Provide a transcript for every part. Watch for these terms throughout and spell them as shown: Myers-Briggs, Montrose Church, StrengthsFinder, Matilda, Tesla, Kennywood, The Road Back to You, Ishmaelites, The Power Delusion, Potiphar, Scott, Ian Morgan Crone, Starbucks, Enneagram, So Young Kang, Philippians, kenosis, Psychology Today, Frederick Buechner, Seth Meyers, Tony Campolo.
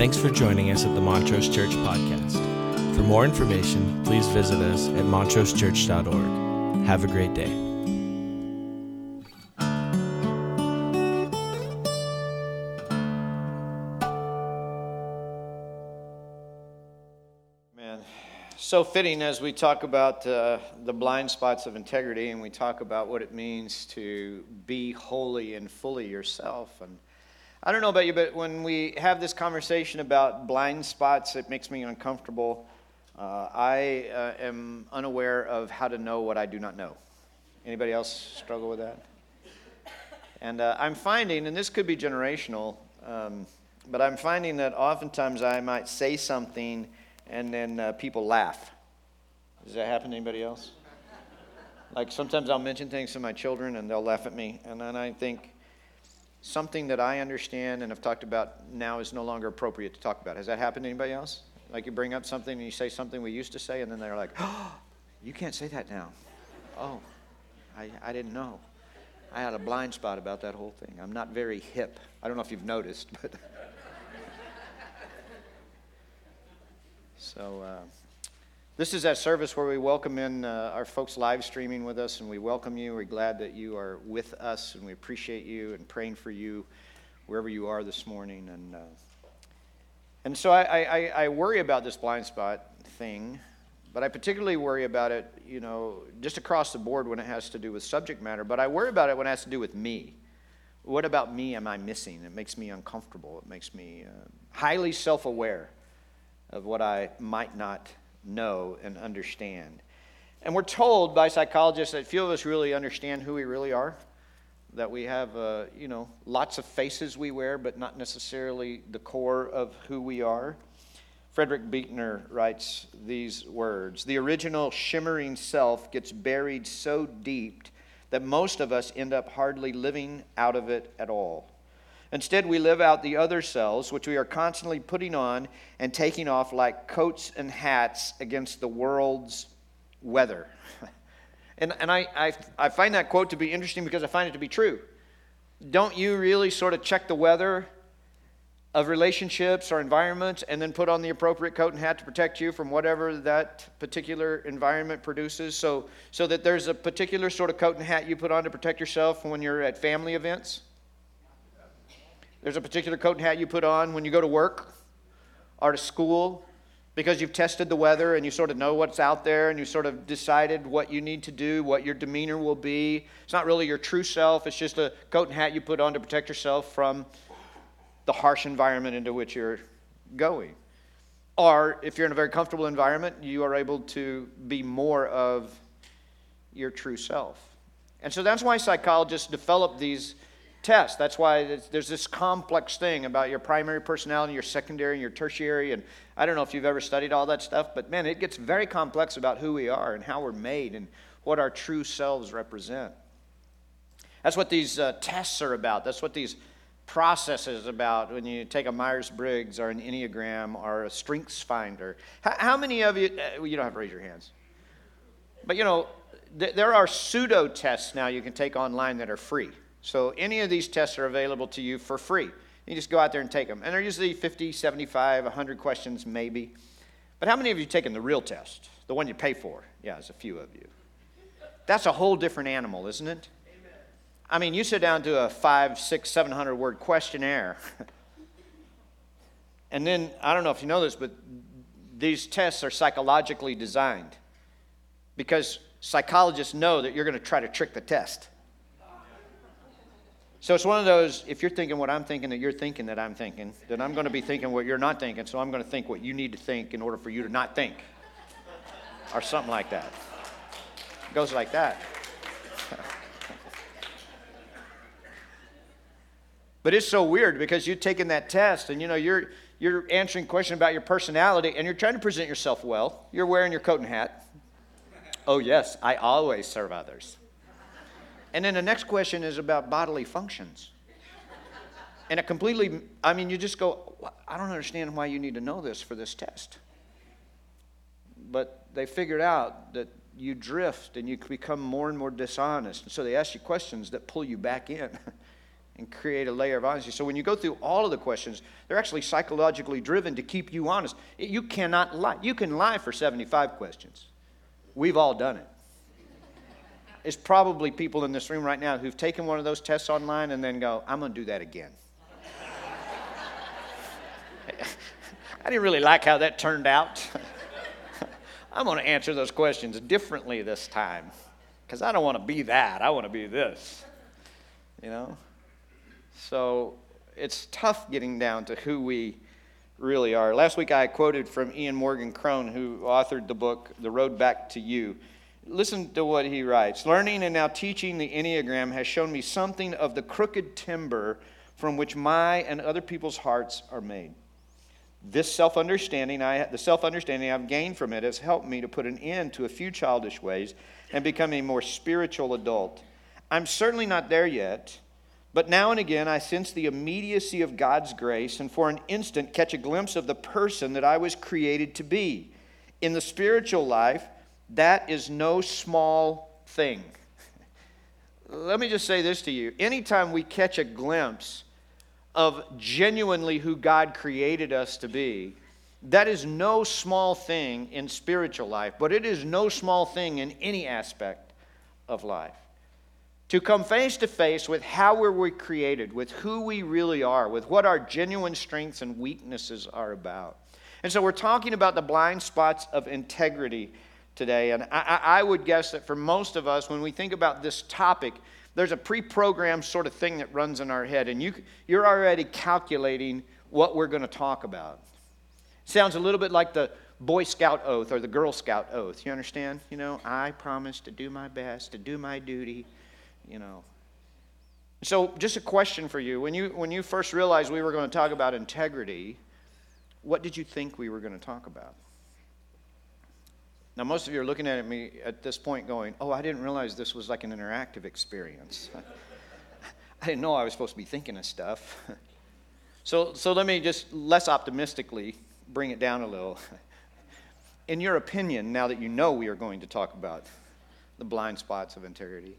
Thanks for joining us at the Montrose Church podcast. For more information, please visit us at montrosechurch.org. Have a great day. So fitting as we talk about the blind spots of integrity, and we talk about what it means to be wholly and fully yourself. And I don't know about you, but when we have this conversation about blind spots, it makes me uncomfortable. I am unaware of how to know what I do not know. Anybody else struggle with that? And I'm finding, and this could be generational, but I'm finding that oftentimes I might say something and then people laugh. Does that happen to anybody else? Like sometimes I'll mention things to my children and they'll laugh at me. And then I think something that I understand and have talked about now is no longer appropriate to talk about. Has that happened to anybody else? Like you bring up something and you say something we used to say and then they're like, oh, you can't say that now. Oh, I didn't know. I had a blind spot about that whole thing. I'm not very hip. I don't know if you've noticed, but... So this is that service where we welcome in our folks live streaming with us, and we welcome you. We're glad that you are with us, and we appreciate you and praying for you wherever you are this morning. And so I worry about this blind spot thing, but I particularly worry about it, you know, just across the board when it has to do with subject matter, but I worry about it when it has to do with me. What about me am I missing? It makes me uncomfortable. It makes me highly self-aware of what I might not know and understand. And we're told by psychologists that few of us really understand who we really are, that we have, you know, lots of faces we wear, but not necessarily the core of who we are. Frederick Buechner writes these words, "The original shimmering self gets buried so deep that most of us end up hardly living out of it at all. Instead, we live out the other selves, which we are constantly putting on and taking off like coats and hats against the world's weather." And I find that quote to be interesting because I find it to be true. Don't you really sort of check the weather of relationships or environments and then put on the appropriate coat and hat to protect you from whatever that particular environment produces? So that there's a particular sort of coat and hat you put on to protect yourself when you're at family events? There's a particular coat and hat you put on when you go to work or to school because you've tested the weather and you sort of know what's out there and you sort of decided what you need to do, what your demeanor will be. It's not really your true self. It's just a coat and hat you put on to protect yourself from the harsh environment into which you're going. Or if you're in a very comfortable environment, you are able to be more of your true self. And so that's why psychologists develop these test. That's why there's this complex thing about your primary personality, your secondary, and your tertiary, and I don't know if you've ever studied all that stuff, but man, it gets very complex about who we are and how we're made and what our true selves represent. That's what these tests are about. That's what these processes are about when you take a Myers-Briggs or an Enneagram or a StrengthsFinder. How many of you, you don't have to raise your hands, but you know, there are pseudo tests now you can take online that are free. So any of these tests are available to you for free. You just go out there and take them. And they're usually 50, 75, 100 questions maybe. But how many of you have taken the real test, the one you pay for? Yeah, there's a few of you. That's a whole different animal, isn't it? Amen. I mean, you sit down to a 500, 600, 700 word questionnaire. And then, I don't know if you know this, but these tests are psychologically designed because psychologists know that you're going to try to trick the test. So it's one of those, if you're thinking what I'm thinking, that you're thinking that I'm thinking, then I'm going to be thinking what you're not thinking, so I'm going to think what you need to think in order for you to not think. Or something like that. It goes like that. But it's so weird because you're taking that test and, you know, you're answering questions about your personality and you're trying to present yourself well. You're wearing your coat and hat. Oh, yes, I always serve others. And then the next question is about bodily functions. And it completely, I mean, you just go, I don't understand why you need to know this for this test. But they figured out that you drift and you become more and more dishonest. And so they ask you questions that pull you back in and create a layer of honesty. So when you go through all of the questions, they're actually psychologically driven to keep you honest. You cannot lie. You can lie for 75 questions. We've all done it. It's probably people in this room right now who've taken one of those tests online and then go, I'm going to do that again. I didn't really like how that turned out. I'm going to answer those questions differently this time because I don't want to be that. I want to be this, you know? So it's tough getting down to who we really are. Last week I quoted from Ian Morgan Crone, who authored the book, The Road Back to You. Listen to what he writes. Learning and now teaching the Enneagram has shown me something of the crooked timber from which my and other people's hearts are made. This self-understanding, I've gained from it has helped me to put an end to a few childish ways and become a more spiritual adult. I'm certainly not there yet, but now and again I sense the immediacy of God's grace and for an instant catch a glimpse of the person that I was created to be. In the spiritual life, that is no small thing. Let me just say this to you. Anytime we catch a glimpse of genuinely who God created us to be, that is no small thing in spiritual life, but it is no small thing in any aspect of life. To come face to face with how we were created, with who we really are, with what our genuine strengths and weaknesses are about. And so we're talking about the blind spots of integrity today, and I would guess that for most of us, when we think about this topic, there's a pre-programmed sort of thing that runs in our head, and you're already calculating what we're going to talk about. Sounds a little bit like the Boy Scout oath or the Girl Scout oath. You understand? You know, I promise to do my best, to do my duty, you know. So just a question for you. When you first realized we were going to talk about integrity, what did you think we were going to talk about? Now, most of you are looking at me at this point going, oh, I didn't realize this was like an interactive experience. I didn't know I was supposed to be thinking of stuff. So let me just less optimistically bring it down a little. In your opinion, now that you know we are going to talk about the blind spots of integrity,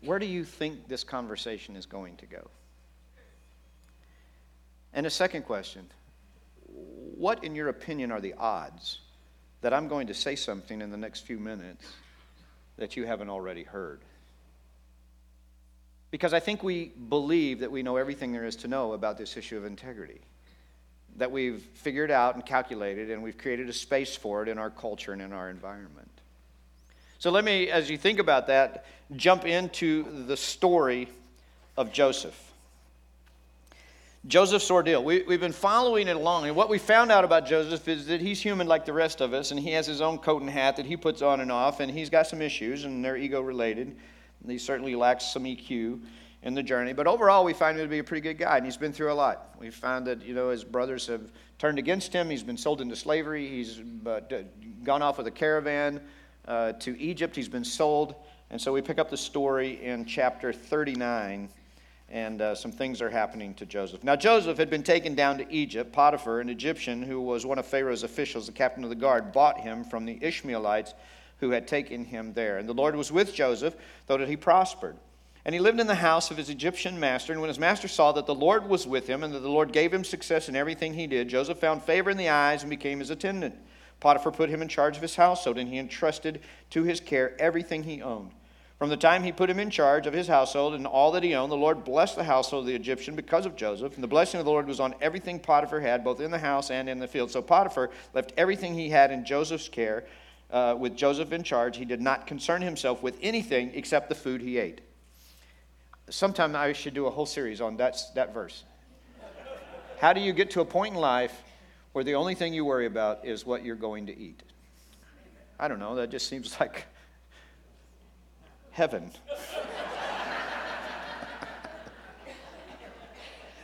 where do you think this conversation is going to go? And a second question, what, in your opinion, are the odds that I'm going to say something in the next few minutes that you haven't already heard? Because I think we believe that we know everything there is to know about this issue of integrity, that we've figured out and calculated, and we've created a space for it in our culture and in our environment. So let me, as you think about that, jump into the story of Joseph. Joseph's ordeal. We've been following it along, and what we found out about Joseph is that he's human like the rest of us, and he has his own coat and hat that he puts on and off, and he's got some issues, and they're ego-related. He certainly lacks some EQ in the journey, but overall we find him to be a pretty good guy, and he's been through a lot. We found that, you know, his brothers have turned against him. He's been sold into slavery. He's gone off with a caravan to Egypt. He's been sold, and so we pick up the story in chapter 39. And some things are happening to Joseph. Now, Joseph had been taken down to Egypt. Potiphar, an Egyptian who was one of Pharaoh's officials, the captain of the guard, bought him from the Ishmaelites who had taken him there. And the Lord was with Joseph, though that he prospered. And he lived in the house of his Egyptian master. And when his master saw that the Lord was with him and that the Lord gave him success in everything he did, Joseph found favor in the eyes and became his attendant. Potiphar put him in charge of his household, and he entrusted to his care everything he owned. From the time he put him in charge of his household and all that he owned, the Lord blessed the household of the Egyptian because of Joseph. And the blessing of the Lord was on everything Potiphar had, both in the house and in the field. So Potiphar left everything he had in Joseph's care. With Joseph in charge, he did not concern himself with anything except the food he ate. Sometime I should do a whole series on that verse. How do you get to a point in life where the only thing you worry about is what you're going to eat? I don't know. That just seems like heaven.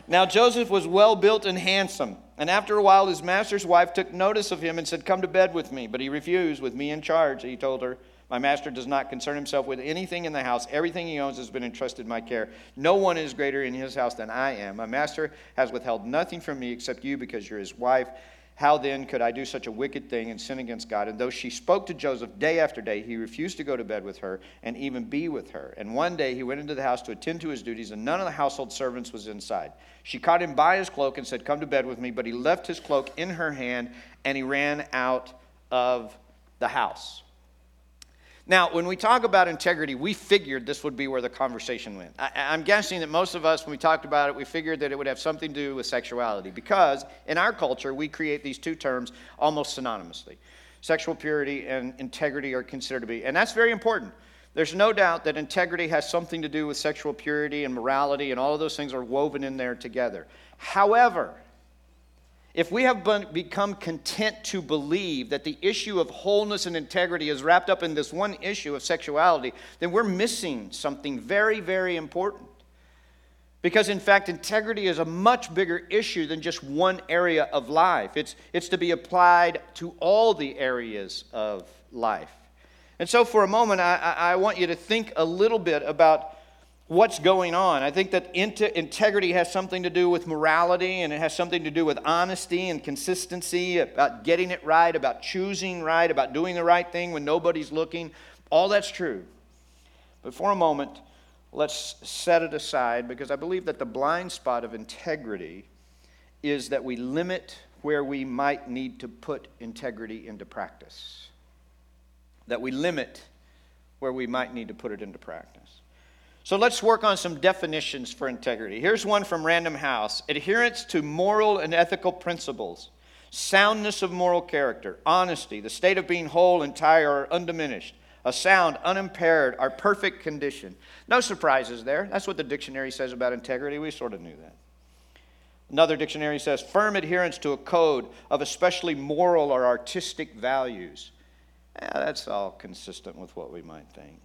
Now Joseph was well built and handsome, and after a while his master's wife took notice of him and said, "Come to bed with me." But he refused. "With me in charge," he told her, "my master does not concern himself with anything in the house. Everything he owns has been entrusted in my care. No one is greater in his house than I am. My master has withheld nothing from me except you because you're his wife, How then could I do such a wicked thing and sin against God? And though she spoke to Joseph day after day, he refused to go to bed with her and even be with her. And one day he went into the house to attend to his duties, and none of the household servants was inside. She caught him by his cloak and said, "Come to bed with me." But he left his cloak in her hand, and he ran out of the house. Now, when we talk about integrity, we figured this would be where the conversation went. I'm guessing that most of us, when we talked about it, we figured that it would have something to do with sexuality, because in our culture, we create these two terms almost synonymously. Sexual purity and integrity are considered to be, and that's very important. There's no doubt that integrity has something to do with sexual purity and morality, and all of those things are woven in there together. However, if we have become content to believe that the issue of wholeness and integrity is wrapped up in this one issue of sexuality, then we're missing something very, very important. Because, in fact, integrity is a much bigger issue than just one area of life. It's to be applied to all the areas of life. And so for a moment, I want you to think a little bit about what's going on. I think that integrity has something to do with morality, and it has something to do with honesty and consistency, about getting it right, about choosing right, about doing the right thing when nobody's looking. All that's true. But for a moment, let's set it aside, because I believe that the blind spot of integrity is that we limit where we might need to put integrity into practice. That we limit where we might need to put it into practice. So let's work on some definitions for integrity. Here's one from Random House. Adherence to moral and ethical principles, soundness of moral character, honesty, the state of being whole, entire, or undiminished, a sound, unimpaired, our perfect condition. No surprises there. That's what the dictionary says about integrity. We sort of knew that. Another dictionary says firm adherence to a code of especially moral or artistic values. That's all consistent with what we might think.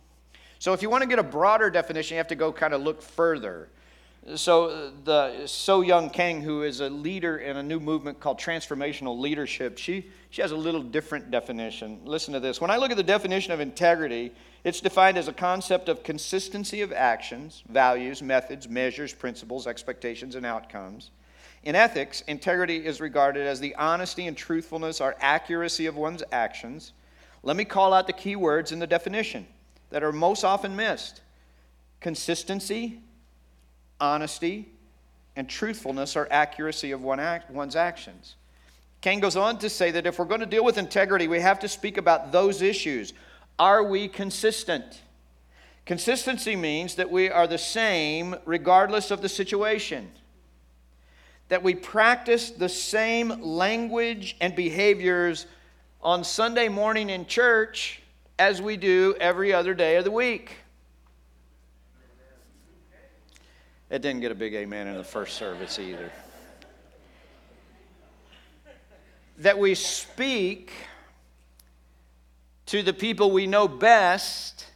So if you want to get a broader definition, you have to go kind of look further. So the So Young Kang, who is a leader in a new movement called transformational leadership, she has a little different definition. Listen to this. When I look at the definition of integrity, it's defined as a concept of consistency of actions, values, methods, measures, principles, expectations, and outcomes. In ethics, integrity is regarded as the honesty and truthfulness or accuracy of one's actions. Let me call out the key words in the definition that are most often missed: consistency, honesty, and truthfulness or accuracy of one's actions. Kang goes on to say that if we're going to deal with integrity, we have to speak about those issues. Are we consistent? Consistency means that we are the same regardless of the situation, that we practice the same language and behaviors on Sunday morning in church as we do every other day of the week. It didn't get a big amen in the first service either. That we speak to the people we know best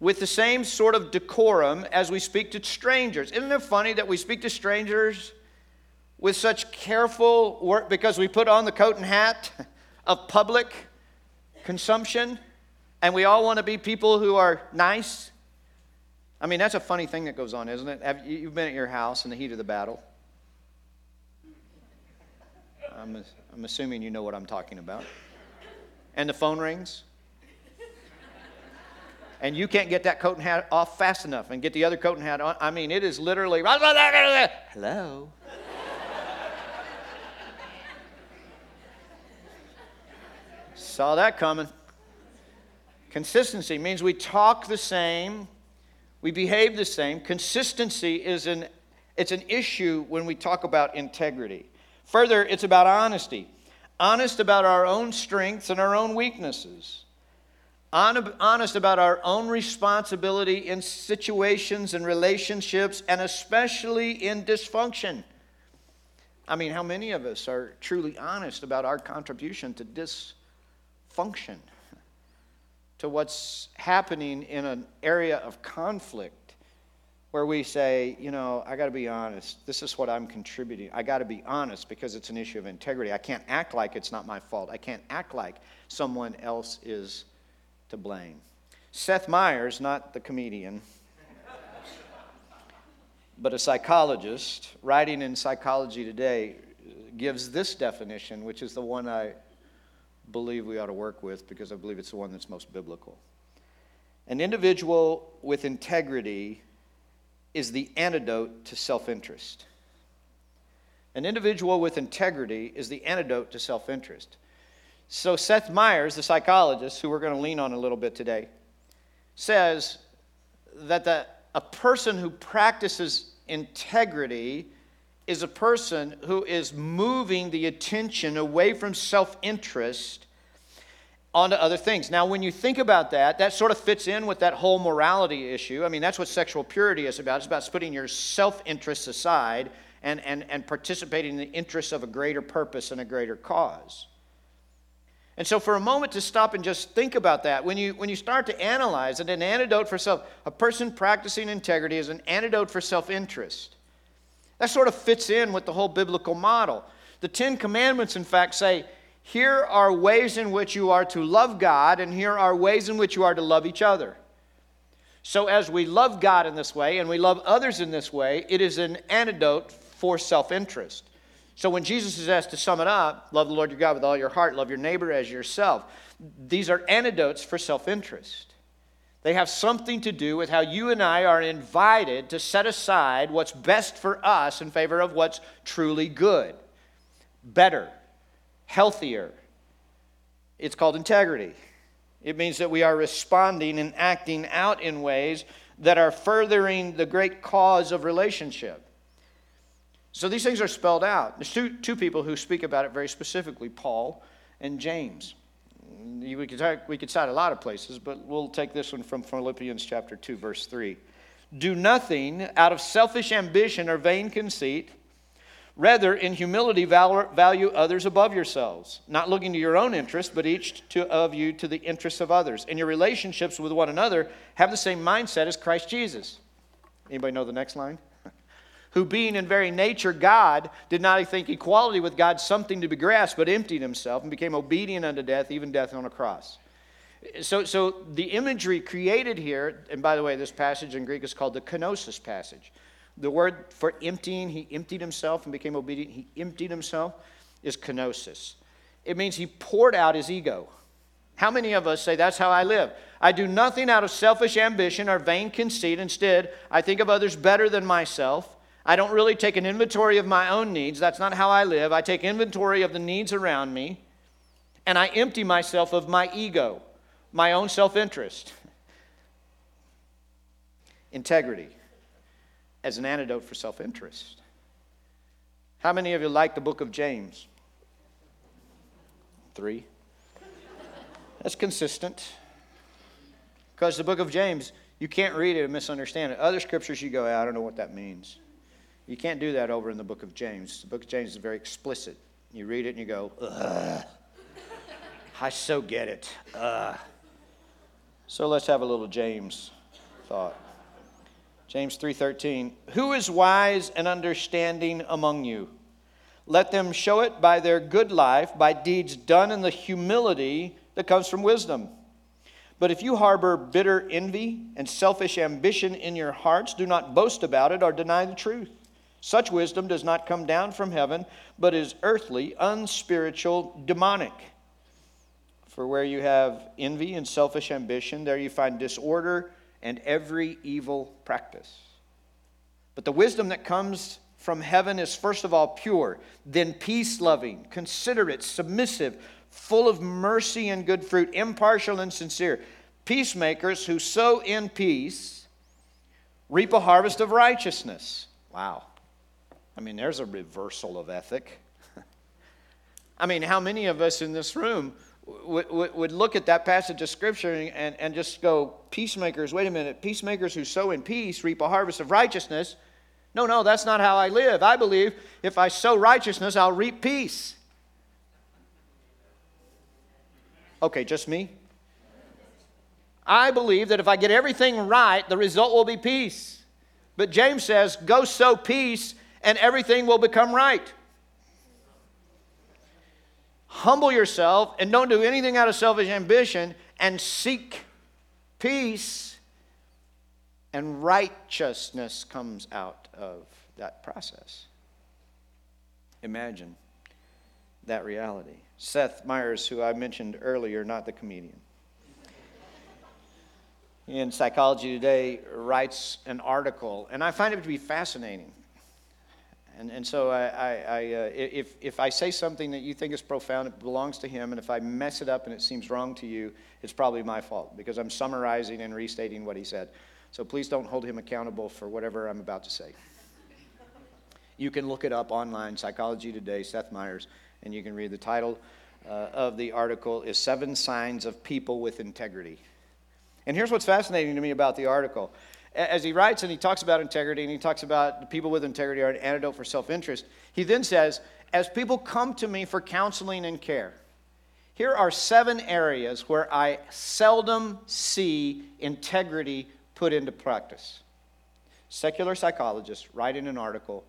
with the same sort of decorum as we speak to strangers. Isn't it funny that we speak to strangers with such careful work, because we put on the coat and hat of public consumption? And we all want to be people who are nice. I mean, that's a funny thing that goes on, isn't it? You've been at your house in the heat of the battle. I'm assuming you know what I'm talking about. And the phone rings. And you can't get that coat and hat off fast enough and get the other coat and hat on. I mean, it is literally, hello. Saw that coming. Consistency means we talk the same, we behave the same. Consistency is an issue when we talk about integrity. Further, it's about honesty. Honest about our own strengths and our own weaknesses. Honest about our own responsibility in situations and relationships, and especially in dysfunction. I mean, how many of us are truly honest about our contribution to dysfunction? To what's happening in an area of conflict where we say, you know, I got to be honest. This is what I'm contributing. I got to be honest because it's an issue of integrity. I can't act like it's not my fault. I can't act like someone else is to blame. Seth Meyers, not the comedian, but a psychologist, writing in Psychology Today, gives this definition, which is the one I believe we ought to work with because I believe it's the one that's most biblical. An individual with integrity is the antidote to self-interest. An individual with integrity is the antidote to self-interest. So Seth Meyers, the psychologist, who we're going to lean on a little bit today, says that a person who practices integrity is a person who is moving the attention away from self-interest onto other things. Now, when you think about that, that sort of fits in with that whole morality issue. I mean, that's what sexual purity is about. It's about putting your self-interest aside and participating in the interests of a greater purpose and a greater cause. And so for a moment to stop and just think about that, when you start to analyze it, an antidote for a person practicing integrity is an antidote for self-interest. That sort of fits in with the whole biblical model. The Ten Commandments, in fact, say, here are ways in which you are to love God, and here are ways in which you are to love each other. So as we love God in this way, and we love others in this way, it is an antidote for self-interest. So when Jesus is asked to sum it up, love the Lord your God with all your heart, love your neighbor as yourself, these are antidotes for self-interest. They have something to do with how you and I are invited to set aside what's best for us in favor of what's truly good, better, healthier. It's called integrity. It means that we are responding and acting out in ways that are furthering the great cause of relationship. So these things are spelled out. There's two people who speak about it very specifically, Paul and James. We could cite a lot of places, but we'll take this one from Philippians chapter 2, verse 3. Do nothing out of selfish ambition or vain conceit. Rather, in humility, value others above yourselves, not looking to your own interests, but each of you to the interests of others. In your relationships with one another, have the same mindset as Christ Jesus. Anybody know the next line? Who being in very nature God, did not think equality with God something to be grasped, but emptied himself and became obedient unto death, even death on a cross. So the imagery created here, and by the way, this passage in Greek is called the kenosis passage. The word for emptying, he emptied himself and became obedient, he emptied himself, is kenosis. It means he poured out his ego. How many of us say, that's how I live? I do nothing out of selfish ambition or vain conceit. Instead, I think of others better than myself. I don't really take an inventory of my own needs. That's not how I live. I take inventory of the needs around me, and I empty myself of my ego, my own self-interest. Integrity as an antidote for self-interest. How many of you like the book of James? 3. That's consistent. Because the book of James, you can't read it and misunderstand it. Other scriptures you go, I don't know what that means. You can't do that over in the book of James. The book of James is very explicit. You read it and you go, ugh. I so get it. Ugh. So let's have a little James thought. James 3:13. Who is wise and understanding among you? Let them show it by their good life, by deeds done in the humility that comes from wisdom. But if you harbor bitter envy and selfish ambition in your hearts, do not boast about it or deny the truth. Such wisdom does not come down from heaven, but is earthly, unspiritual, demonic. For where you have envy and selfish ambition, there you find disorder and every evil practice. But the wisdom that comes from heaven is first of all pure, then peace-loving, considerate, submissive, full of mercy and good fruit, impartial and sincere. Peacemakers who sow in peace reap a harvest of righteousness. Wow. I mean, there's a reversal of ethic. I mean, how many of us in this room would look at that passage of Scripture and just go, peacemakers, wait a minute, peacemakers who sow in peace reap a harvest of righteousness? No, that's not how I live. I believe if I sow righteousness, I'll reap peace. Okay, just me? I believe that if I get everything right, the result will be peace. But James says, go sow peace and everything will become right. Humble yourself and don't do anything out of selfish ambition and seek peace, and righteousness comes out of that process. Imagine that reality. Seth Meyers, who I mentioned earlier, not the comedian, in Psychology Today writes an article, and I find it to be fascinating. And so if I say something that you think is profound, it belongs to him, and if I mess it up and it seems wrong to you, it's probably my fault, because I'm summarizing and restating what he said. So please don't hold him accountable for whatever I'm about to say. You can look it up online, Psychology Today, Seth Meyers, and you can read the title of the article is 7 Signs of People with Integrity. And here's what's fascinating to me about the article. As he writes and he talks about integrity and he talks about the people with integrity are an antidote for self-interest, he then says, as people come to me for counseling and care, here are 7 areas where I seldom see integrity put into practice. Secular psychologists write in an article,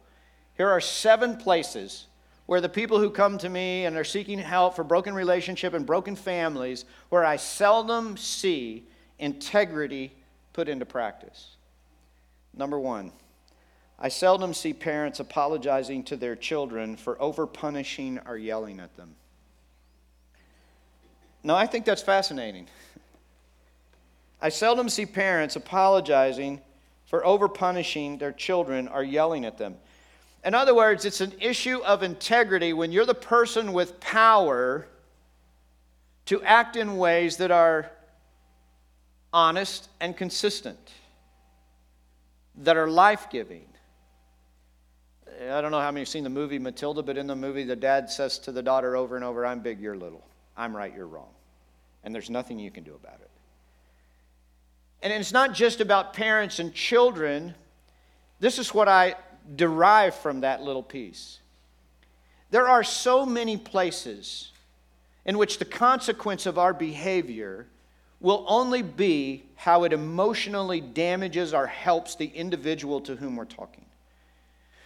here are 7 places where the people who come to me and are seeking help for broken relationship and broken families, where I seldom see integrity put into practice. Number 1, I seldom see parents apologizing to their children for over-punishing or yelling at them. Now, I think that's fascinating. I seldom see parents apologizing for over-punishing their children or yelling at them. In other words, it's an issue of integrity when you're the person with power to act in ways that are honest and consistent, that are life-giving. I don't know how many have seen the movie Matilda, but in the movie, the dad says to the daughter over and over, I'm big, you're little. I'm right, you're wrong. And there's nothing you can do about it. And it's not just about parents and children. This is what I derive from that little piece. There are so many places in which the consequence of our behavior will only be how it emotionally damages or helps the individual to whom we're talking.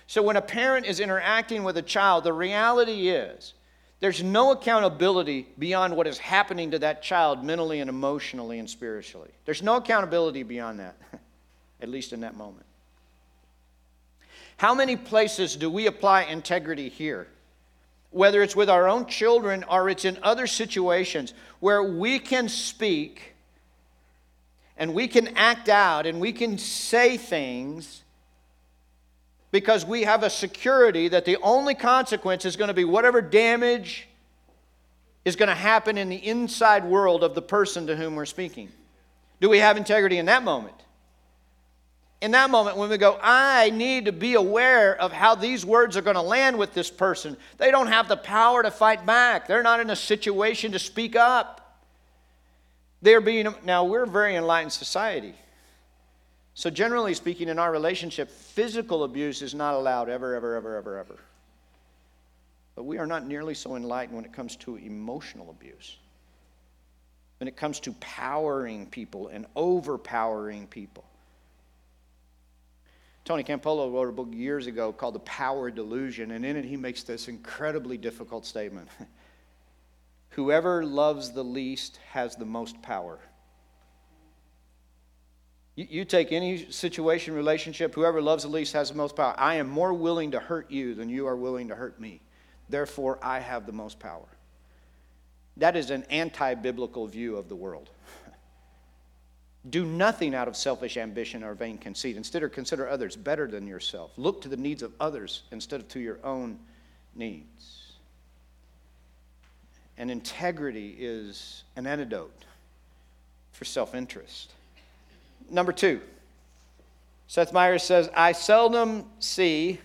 So when a parent is interacting with a child, the reality is there's no accountability beyond what is happening to that child mentally and emotionally and spiritually. There's no accountability beyond that, at least in that moment. How many places do we apply integrity here? Whether it's with our own children or it's in other situations where we can speak and we can act out and we can say things because we have a security that the only consequence is going to be whatever damage is going to happen in the inside world of the person to whom we're speaking. Do we have integrity in that moment? In that moment when we go, I need to be aware of how these words are going to land with this person. They don't have the power to fight back. They're not in a situation to speak up. They're being, now we're a very enlightened society. So generally speaking, in our relationship, physical abuse is not allowed ever. But we are not nearly so enlightened when it comes to emotional abuse. When it comes to powering people and overpowering people. Tony Campolo wrote a book years ago called The Power Delusion, and in it he makes this incredibly difficult statement. Whoever loves the least has the most power. You take any situation, relationship, whoever loves the least has the most power. I am more willing to hurt you than you are willing to hurt me. Therefore, I have the most power. That is an anti-biblical view of the world. Do nothing out of selfish ambition or vain conceit. Instead, consider others better than yourself. Look to the needs of others instead of to your own needs. And integrity is an antidote for self-interest. Number 2, Seth Meyers says, I seldom see,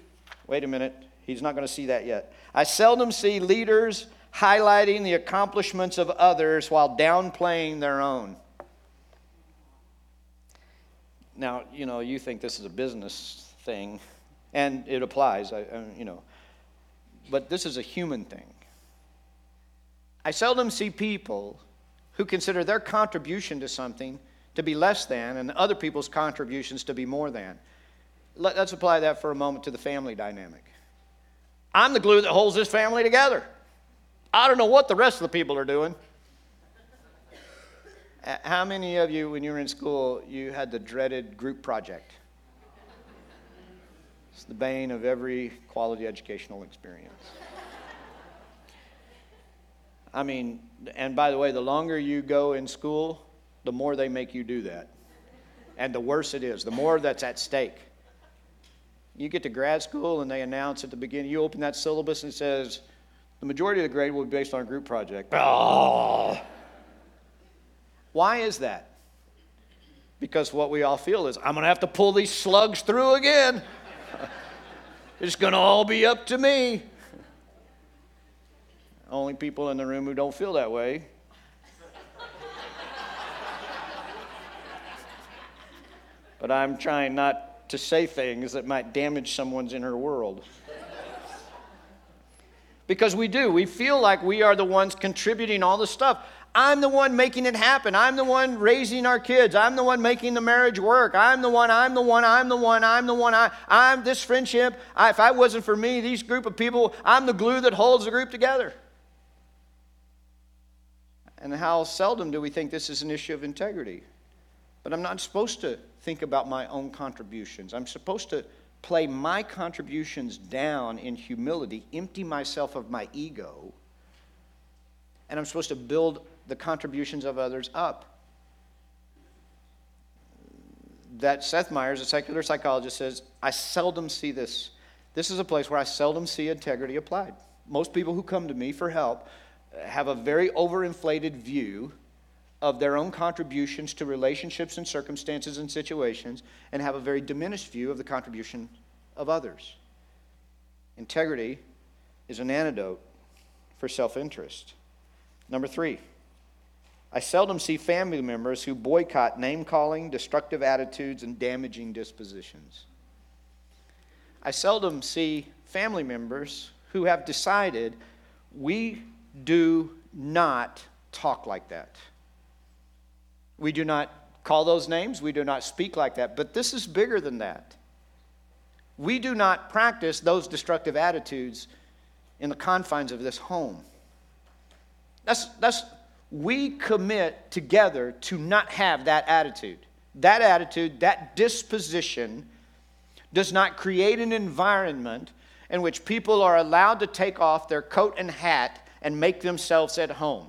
wait a minute, he's not going to see that yet. I seldom see leaders highlighting the accomplishments of others while downplaying their own. Now, you know, you think this is a business thing, and it applies, but this is a human thing. I seldom see people who consider their contribution to something to be less than and other people's contributions to be more than. Let's apply that for a moment to the family dynamic. I'm the glue that holds this family together. I don't know what the rest of the people are doing. How many of you, when you were in school, you had the dreaded group project? It's the bane of every quality educational experience. I mean, and by the way, the longer you go in school, the more they make you do that. And the worse it is, the more that's at stake. You get to grad school and they announce at the beginning, you open that syllabus and it says, the majority of the grade will be based on a group project. Oh. Why is that? Because what we all feel is, I'm going to have to pull these slugs through again. It's going to all be up to me. Only people in the room who don't feel that way. But I'm trying not to say things that might damage someone's inner world. Because we do. We feel like we are the ones contributing all the stuff. I'm the one making it happen. I'm the one raising our kids. I'm the one making the marriage work. I'm this friendship. If I wasn't for me, these group of people, I'm the glue that holds the group together. And how seldom do we think this is an issue of integrity? But I'm not supposed to think about my own contributions. I'm supposed to play my contributions down in humility, empty myself of my ego, and I'm supposed to build the contributions of others up. That Seth Meyers, a secular psychologist, says, I seldom see this. This is a place where I seldom see integrity applied. Most people who come to me for help have a very overinflated view of their own contributions to relationships and circumstances and situations, and have a very diminished view of the contribution of others. Integrity is an antidote for self-interest. Number 3, I seldom see family members who boycott name-calling, destructive attitudes, and damaging dispositions. I seldom see family members who have decided, we do not talk like that. We do not call those names. We do not speak like that. But this is bigger than that. We do not practice those destructive attitudes in the confines of this home. We commit together to not have that attitude. That attitude, that disposition does not create an environment in which people are allowed to take off their coat and hat and make themselves at home.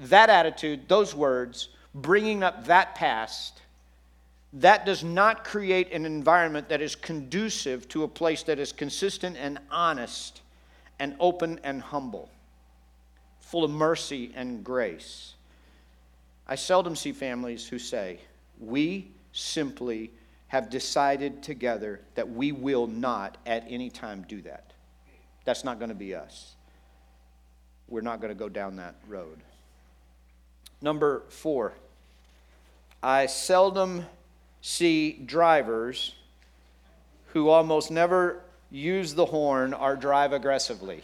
That attitude, those words, bringing up that past, that does not create an environment that is conducive to a place that is consistent and honest and open and humble, full of mercy and grace. I seldom see families who say, we simply have decided together that we will not at any time do that. That's not going to be us. We're not going to go down that road. Number 4, I seldom see drivers who almost never use the horn or drive aggressively.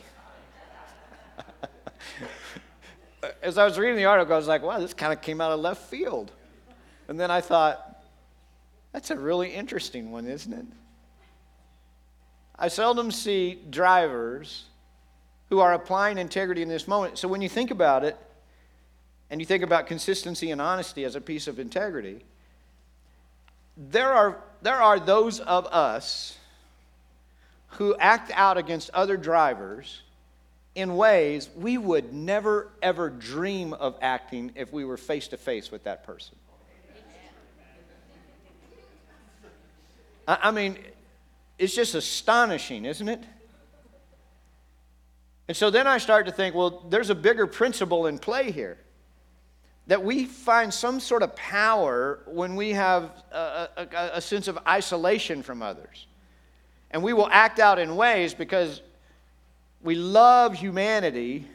As I was reading the article, I was like, wow, this kind of came out of left field. And then I thought, that's a really interesting one, isn't it? I seldom see drivers who are applying integrity in this moment. So when you think about it, and you think about consistency and honesty as a piece of integrity, there are those of us who act out against other drivers in ways we would never, ever dream of acting if we were face-to-face with that person. I mean, it's just astonishing, isn't it? And so then I start to think, well, there's a bigger principle in play here. That we find some sort of power when we have a sense of isolation from others. And we will act out in ways because we love humanity,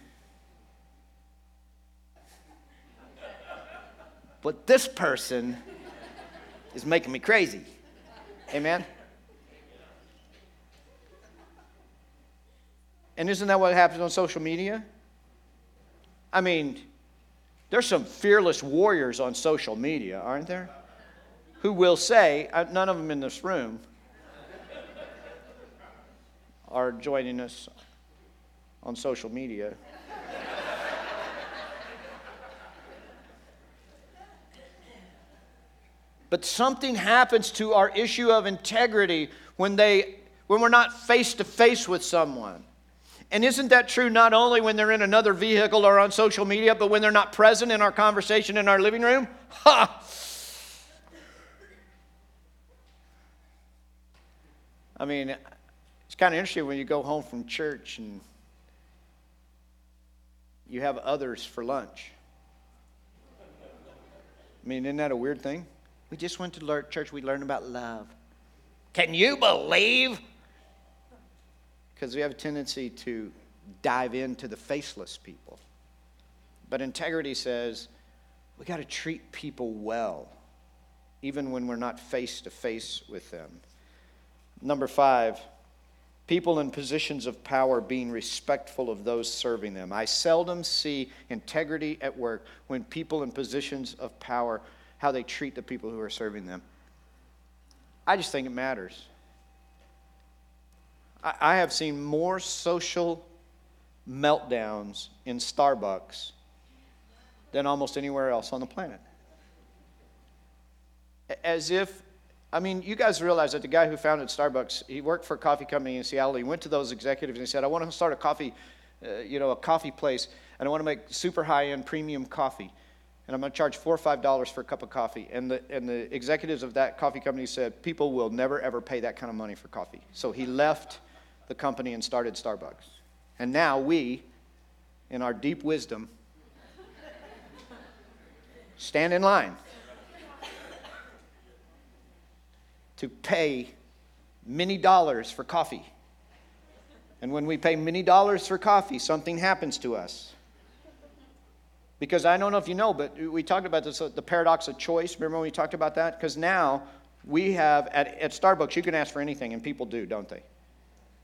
but this person is making me crazy. Amen? And isn't that what happens on social media? I mean, there's some fearless warriors on social media, aren't there? Who will say, none of them in this room are joining us on social media. But something happens to our issue of integrity when we're not face to face with someone. And isn't that true not only when they're in another vehicle or on social media, but when they're not present in our conversation in our living room? Ha! I mean, it's kind of interesting when you go home from church and you have others for lunch. I mean, isn't that a weird thing? We just went to church. We learned about love. Can you believe? Because we have a tendency to dive into the faceless people. But integrity says we got to treat people well, even when we're not face to face with them. Number 5, people in positions of power being respectful of those serving them. I seldom see integrity at work when people in positions of power, how they treat the people who are serving them. I just think it matters. I have seen more social meltdowns in Starbucks than almost anywhere else on the planet. As if, I mean, you guys realize that the guy who founded Starbucks, he worked for a coffee company in Seattle. He went to those executives and he said, I want to start a coffee, a coffee place, and I want to make super high-end premium coffee. And I'm going to charge $4 or $5 for a cup of coffee. And the executives of that coffee company said, people will never, ever pay that kind of money for coffee. So he left the company and started Starbucks. And now we, in our deep wisdom, stand in line to pay many dollars for coffee. And when we pay many dollars for coffee, something happens to us. Because I don't know if you know, but we talked about this, the paradox of choice. Remember when we talked about that? Because now we have, at Starbucks, you can ask for anything, and people do, don't they?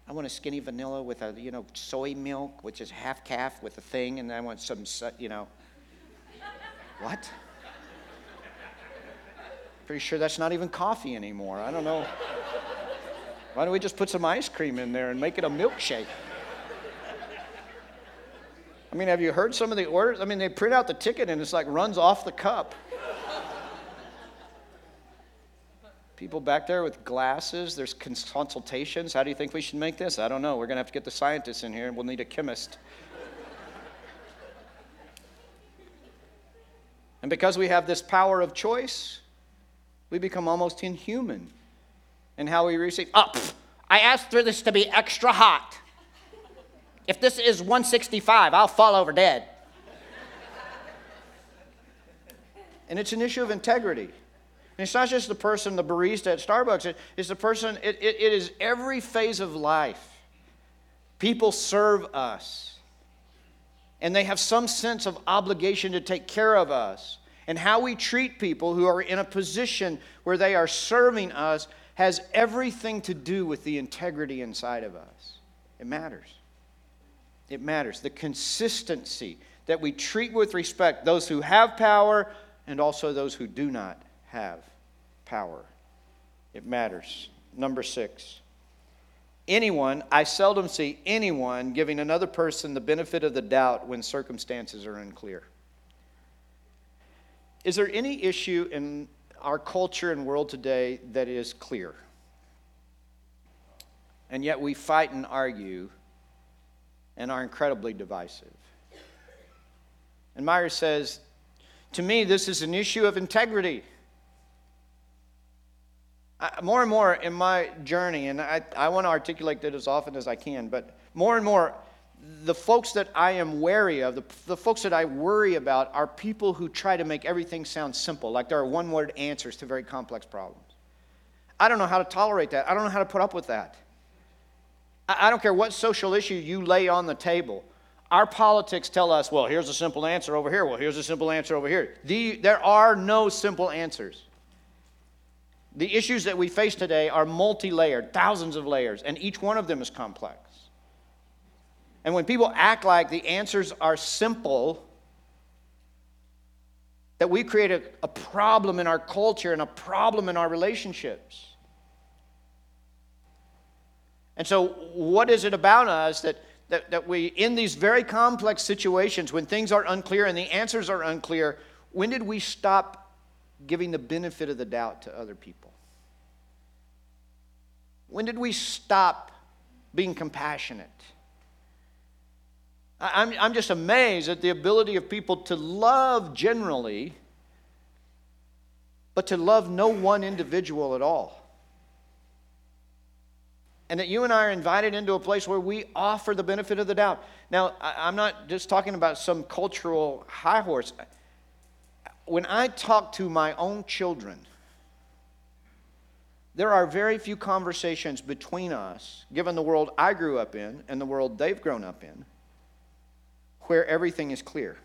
I want a skinny vanilla with a, soy milk, which is half calf with a thing, and I want some, What? Pretty sure that's not even coffee anymore. I don't know. Why don't we just put some ice cream in there and make it a milkshake? I mean, have you heard some of the orders? I mean, they print out the ticket and it's like runs off the cup. People back there with glasses, there's consultations. How do you think we should make this? I don't know. We're going to have to get the scientists in here and we'll need a chemist. And because we have this power of choice, we become almost inhuman in how we receive. I asked for this to be extra hot. If this is 165, I'll fall over dead. And it's an issue of integrity. And it's not just the person, the barista at Starbucks. It's the person, it is every phase of life. People serve us. And they have some sense of obligation to take care of us. And how we treat people who are in a position where they are serving us has everything to do with the integrity inside of us. It matters. It matters. The consistency that we treat with respect those who have power and also those who do not have power. It matters. Number 6, I seldom see anyone giving another person the benefit of the doubt when circumstances are unclear. Is there any issue in our culture and world today that is clear? And yet we fight and argue and are incredibly divisive. And Myers says, to me, this is an issue of integrity. More and more in my journey, and I want to articulate that as often as I can, but more and more, the folks that I am wary of, the folks that I worry about are people who try to make everything sound simple, like there are one-word answers to very complex problems. I don't know how to tolerate that. I don't know how to put up with that. I don't care what social issue you lay on the table. Our politics tell us, well, here's a simple answer over here. Well, here's a simple answer over here. There are no simple answers. The issues that we face today are multi-layered, thousands of layers, and each one of them is complex. And when people act like the answers are simple, that we create a problem in our culture and a problem in our relationships. And so what is it about us that we, in these very complex situations, when things are unclear and the answers are unclear, when did we stop giving the benefit of the doubt to other people? When did we stop being compassionate? I'm just amazed at the ability of people to love generally, but to love no one individual at all. And that you and I are invited into a place where we offer the benefit of the doubt. Now, I'm not just talking about some cultural high horse. When I talk to my own children, there are very few conversations between us, given the world I grew up in and the world they've grown up in, where everything is clear.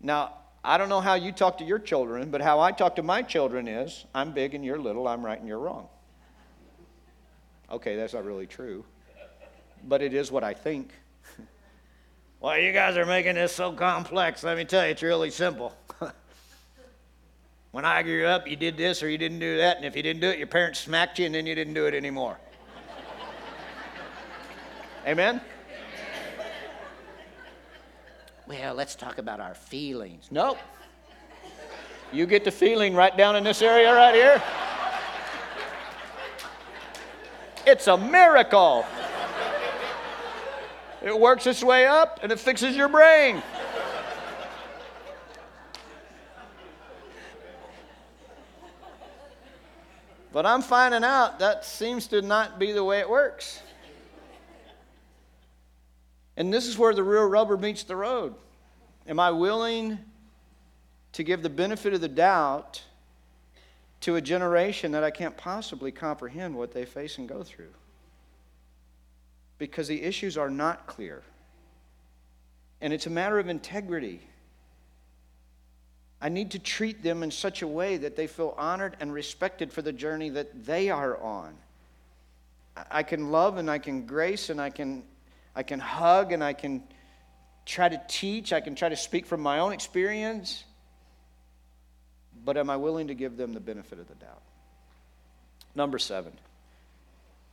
Now, I don't know how you talk to your children, but how I talk to my children is, I'm big and you're little, I'm right and you're wrong. Okay, that's not really true, but it is what I think. Well, you guys are making this so complex. Let me tell you, it's really simple. When I grew up, you did this or you didn't do that, and if you didn't do it, your parents smacked you, and then you didn't do it anymore. Amen? Well, let's talk about our feelings. Nope. You get the feeling right down in this area right here. It's a miracle. It works its way up, and it fixes your brain. But I'm finding out that seems to not be the way it works. And this is where the real rubber meets the road. Am I willing to give the benefit of the doubt to a generation that I can't possibly comprehend what they face and go through? Because the issues are not clear. And it's a matter of integrity. I need to treat them in such a way that they feel honored and respected for the journey that they are on. I can love and I can grace and I can hug and I can try to teach. I can try to speak from my own experience. But am I willing to give them the benefit of the doubt? Number 7.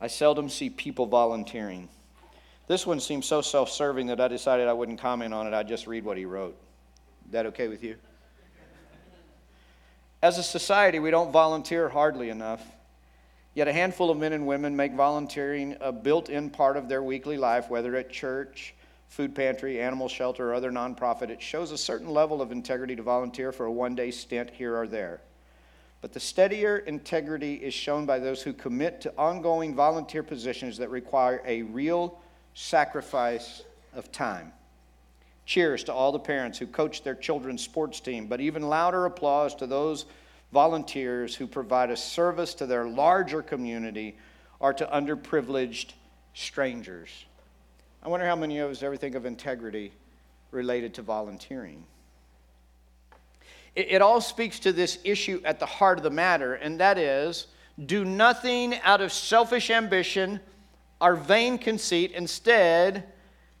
I seldom see people volunteering. This one seems so self-serving that I decided I wouldn't comment on it. I'd just read what he wrote. Is that okay with you? As a society, we don't volunteer hardly enough. Yet a handful of men and women make volunteering a built-in part of their weekly life, whether at church, food pantry, animal shelter, or other nonprofit. It shows a certain level of integrity to volunteer for a one-day stint here or there. But the steadier integrity is shown by those who commit to ongoing volunteer positions that require a real sacrifice of time. Cheers to all the parents who coach their children's sports team, but even louder applause to those volunteers who provide a service to their larger community or to underprivileged strangers. I wonder how many of us ever think of integrity related to volunteering. It all speaks to this issue at the heart of the matter, and that is, do nothing out of selfish ambition or vain conceit. Instead,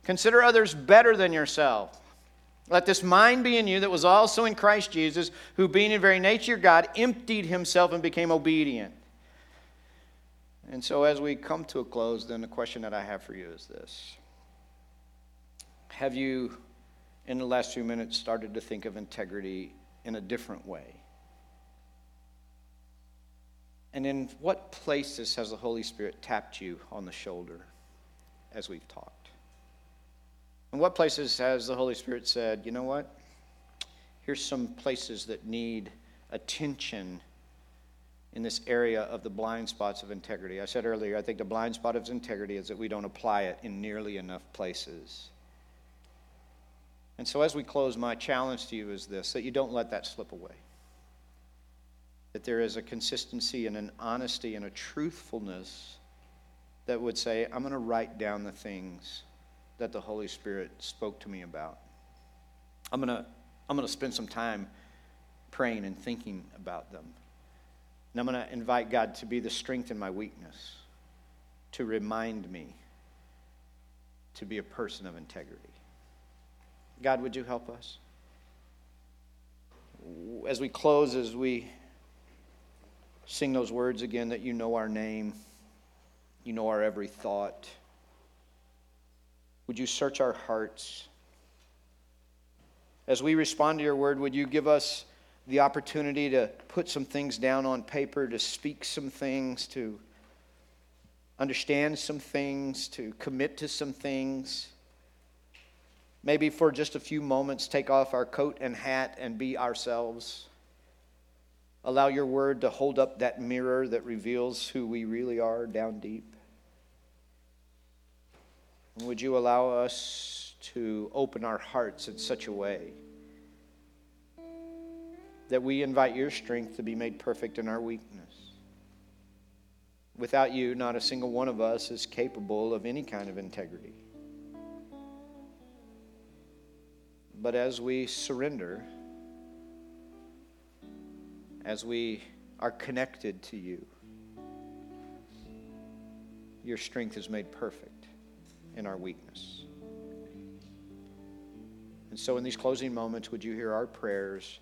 consider others better than yourself. Let this mind be in you that was also in Christ Jesus, who being in very nature God, emptied himself and became obedient. And so as we come to a close, then the question that I have for you is this. Have you, in the last few minutes, started to think of integrity in a different way? And in what places has the Holy Spirit tapped you on the shoulder as we've talked? In what places has the Holy Spirit said, you know what? Here's some places that need attention in this area of the blind spots of integrity. I said earlier, I think the blind spot of integrity is that we don't apply it in nearly enough places. And so as we close, my challenge to you is this, that you don't let that slip away. That there is a consistency and an honesty and a truthfulness that would say, I'm going to write down the things that the Holy Spirit spoke to me about. I'm going to spend some time praying and thinking about them. And I'm going to invite God to be the strength in my weakness, to remind me to be a person of integrity. God, would you help us? As we close, as we sing those words again, that you know our name, you know our every thought, would you search our hearts? As we respond to your word, would you give us the opportunity to put some things down on paper, to speak some things, to understand some things, to commit to some things, maybe for just a few moments, take off our coat and hat and be ourselves. Allow your word to hold up that mirror that reveals who we really are down deep. And would you allow us to open our hearts in such a way that we invite your strength to be made perfect in our weakness? Without you, not a single one of us is capable of any kind of integrity. But as we surrender, as we are connected to you, your strength is made perfect in our weakness. And so in these closing moments, would you hear our prayers?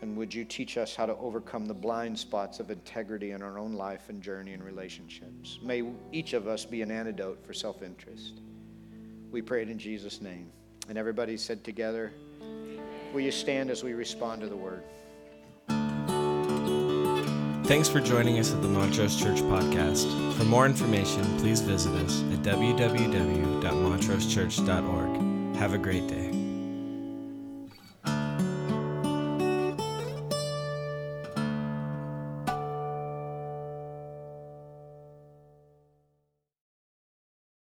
And would you teach us how to overcome the blind spots of integrity in our own life and journey and relationships? May each of us be an antidote for self-interest. We pray it in Jesus' name. And everybody said together, will you stand as we respond to the word? Thanks for joining us at the Montrose Church Podcast. For more information, please visit us at www.montrosechurch.org. Have a great day.